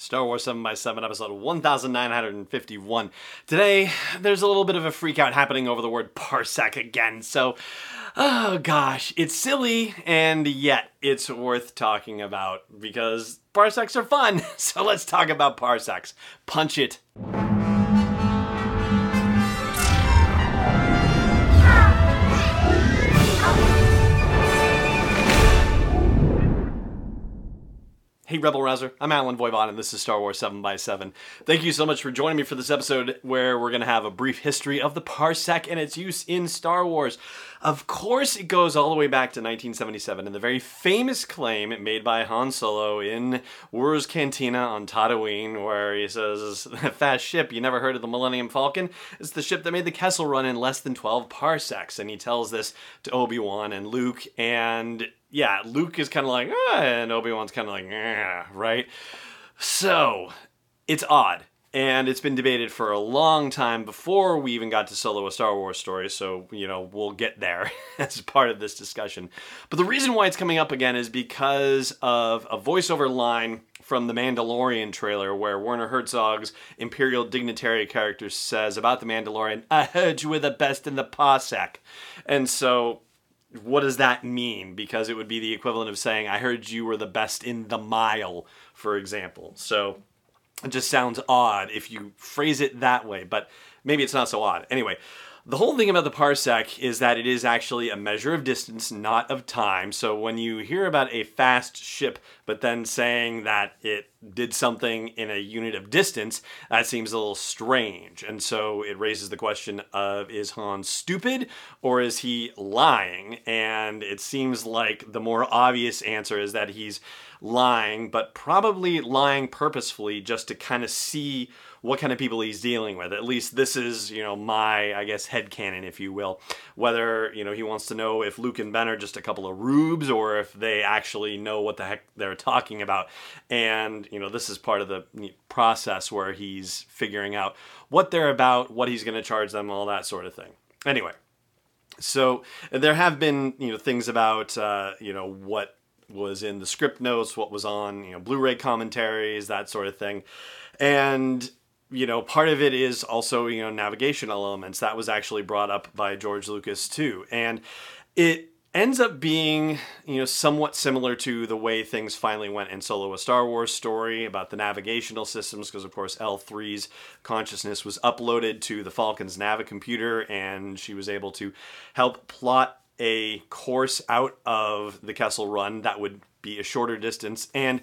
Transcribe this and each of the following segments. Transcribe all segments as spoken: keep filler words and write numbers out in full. Star Wars seven by seven, episode one thousand nine hundred fifty-one. Today, there's a little bit of a freak out happening over the word parsec again, so, oh gosh, it's silly, and yet it's worth talking about, because parsecs are fun, so let's talk about parsecs. Punch it. Hey Rebel Rouser, I'm Alan Voivod and this is Star Wars seven by seven. Thank you so much for joining me for this episode where we're going to have a brief history of the parsec and its use in Star Wars. Of course, it goes all the way back to nineteen seventy-seven and the very famous claim made by Han Solo in Wur's Cantina on Tatooine, where he says, "The fast ship, you never heard of the Millennium Falcon? It's the ship that made the Kessel Run in less than twelve parsecs. And he tells this to Obi-Wan and Luke, and yeah, Luke is kind of like, ah, and Obi-Wan's kind of like, ah, right? So, it's odd. And it's been debated for a long time before we even got to Solo, a Star Wars Story, so, you know, we'll get there as part of this discussion. But the reason why it's coming up again is because of a voiceover line from the Mandalorian trailer where Werner Herzog's Imperial Dignitary character says about the Mandalorian, "I heard you were the best in the parsec." And so, what does that mean? Because it would be the equivalent of saying, I heard you were the best in the mile, for example. So it just sounds odd if you phrase it that way, but maybe it's not so odd. Anyway, the whole thing about the parsec is that it is actually a measure of distance, not of time. So when you hear about a fast ship, but then saying that it did something in a unit of distance, that seems a little strange. And so it raises the question of, is Han stupid or is he lying? And it seems like the more obvious answer is that he's lying, but probably lying purposefully just to kind of see what kind of people he's dealing with. At least this is, you know, my, I guess, headcanon, if you will. Whether, you know, he wants to know if Luke and Ben are just a couple of rubes or if they actually know what the heck they're talking about. And, you know, this is part of the process where he's figuring out what they're about, what he's going to charge them, all that sort of thing. Anyway, so there have been, you know, things about, uh, you know, what was in the script notes, what was on, you know, Blu-ray commentaries, that sort of thing. And you know, part of it is also, you know, navigational elements. That was actually brought up by George Lucas too. And it ends up being, you know, somewhat similar to the way things finally went in Solo, a Star Wars Story, about the navigational systems, because of course L three's consciousness was uploaded to the Falcon's navicomputer and she was able to help plot a course out of the Kessel Run that would be a shorter distance. And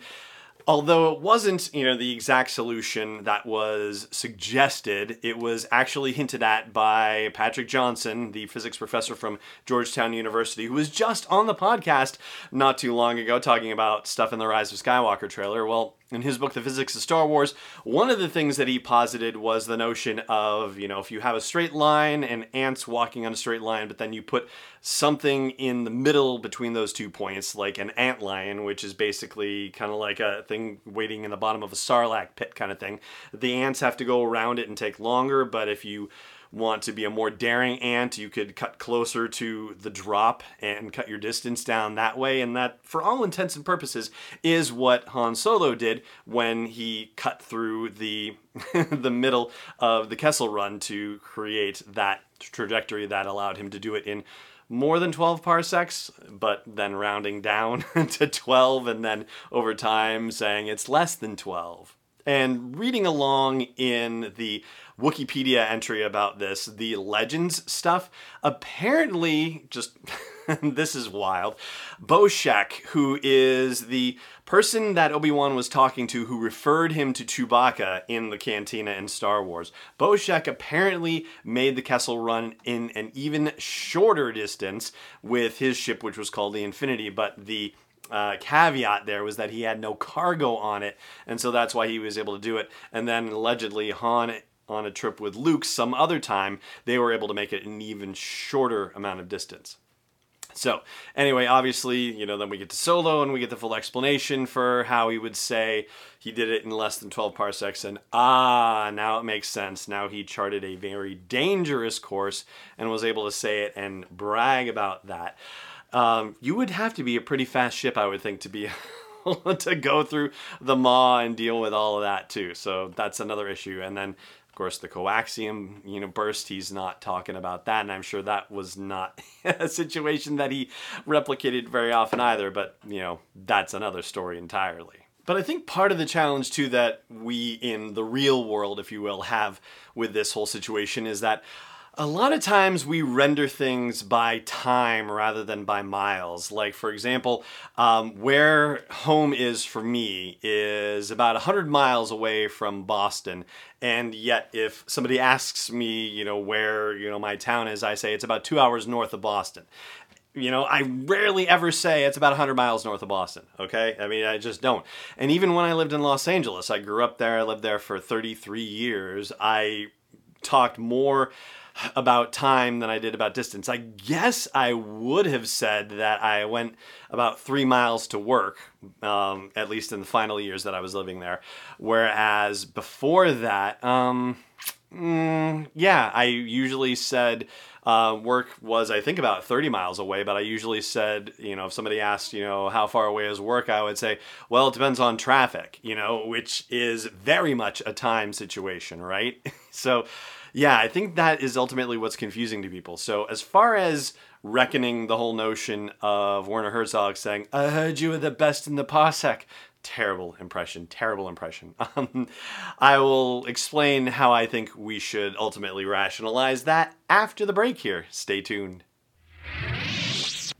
although it wasn't, you know, the exact solution that was suggested, it was actually hinted at by Patrick Johnson, the physics professor from Georgetown University, who was just on the podcast not too long ago talking about stuff in the Rise of Skywalker trailer. Well, in his book, The Physics of Star Wars, one of the things that he posited was the notion of, you know, if you have a straight line and ants walking on a straight line, but then you put something in the middle between those two points, like an ant lion, which is basically kind of like a thing waiting in the bottom of a sarlacc pit kind of thing. The ants have to go around it and take longer, but if you want to be a more daring ant, you could cut closer to the drop and cut your distance down that way. And that, for all intents and purposes, is what Han Solo did when he cut through the the middle of the Kessel Run to create that trajectory that allowed him to do it in more than twelve parsecs, but then rounding down to twelve and then over time saying it's less than twelve. And reading along in the Wikipedia entry about this, the legends stuff, apparently, just, this is wild, Boshek, who is the person that Obi-Wan was talking to who referred him to Chewbacca in the cantina in Star Wars, Boshek apparently made the Kessel Run in an even shorter distance with his ship, which was called the Infinity, but the uh, caveat there was that he had no cargo on it, and so that's why he was able to do it. And then allegedly Han, on a trip with Luke some other time, they were able to make it an even shorter amount of distance. So anyway, obviously, you know, then we get to Solo and we get the full explanation for how he would say he did it in less than twelve parsecs. And ah, now it makes sense. Now he charted a very dangerous course and was able to say it and brag about that. Um, you would have to be a pretty fast ship, I would think, to be able to go through the maw and deal with all of that too. So that's another issue. And then, of course, the coaxium, you know, burst, he's not talking about that, and I'm sure that was not a situation that he replicated very often either, but, you know, that's another story entirely. But I think part of the challenge, too, that we in the real world, if you will, have with this whole situation is that a lot of times we render things by time rather than by miles. Like, for example, um, where home is for me is about one hundred miles away from Boston. And yet if somebody asks me, you know, where, you know, my town is, I say it's about two hours north of Boston. You know, I rarely ever say it's about one hundred miles north of Boston, okay? I mean, I just don't. And even when I lived in Los Angeles, I grew up there, I lived there for thirty-three years, I talked more about time than I did about distance. I guess I would have said that I went about three miles to work, um, at least in the final years that I was living there. Whereas before that, um, mm, yeah, I usually said uh, work was, I think, about thirty miles away, but I usually said, you know, if somebody asked, you know, how far away is work, I would say, well, it depends on traffic, you know, which is very much a time situation, right? So, yeah, I think that is ultimately what's confusing to people. So as far as reckoning the whole notion of Werner Herzog saying, I heard you were the best in the parsec, terrible impression, terrible impression. Um, I will explain how I think we should ultimately rationalize that after the break here. Stay tuned.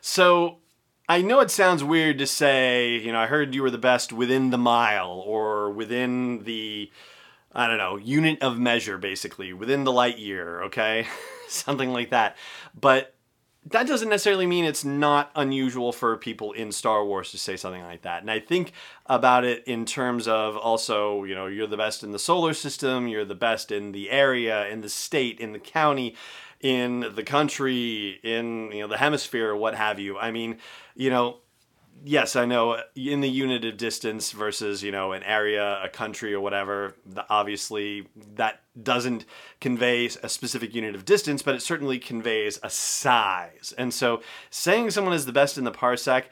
So I know it sounds weird to say, you know, I heard you were the best within the mile or within the, I don't know, unit of measure, basically, within the light year, okay? Something like that. But that doesn't necessarily mean it's not unusual for people in Star Wars to say something like that. And I think about it in terms of also, you know, you're the best in the solar system, you're the best in the area, in the state, in the county, in the country, in, you know, the hemisphere, what have you. I mean, you know, yes, I know in the unit of distance versus, you know, an area, a country or whatever, obviously that doesn't convey a specific unit of distance, but it certainly conveys a size. And so saying someone is the best in the parsec,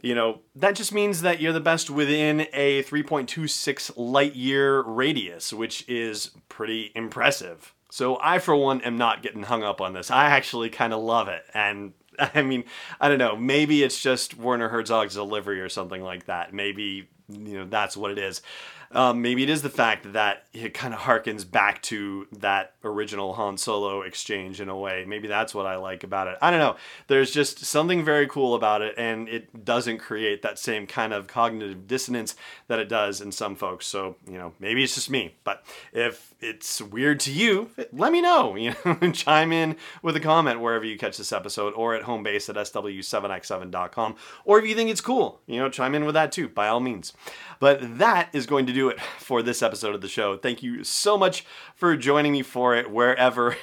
you know, that just means that you're the best within a three point two six light year radius, which is pretty impressive. So I, for one, am not getting hung up on this. I actually kind of love it. And I mean, I don't know, maybe it's just Werner Herzog's delivery or something like that. Maybe, you know, that's what it is. Um, maybe it is the fact that it kind of harkens back to that original Han Solo exchange in a way. Maybe that's what I like about it. I don't know. There's just something very cool about it, and it doesn't create that same kind of cognitive dissonance that it does in some folks. So, you know, maybe it's just me. But if it's weird to you, let me know, you know, chime in with a comment wherever you catch this episode or at home base at S W seven X seven dot com. Or if you think it's cool, you know, chime in with that too, by all means. But that is going to do it for this episode of the show. Thank you so much for joining me for it, wherever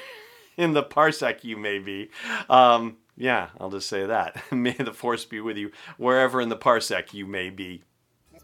in the parsec you may be. Um, yeah, I'll just say that. May the force be with you wherever in the parsec you may be. This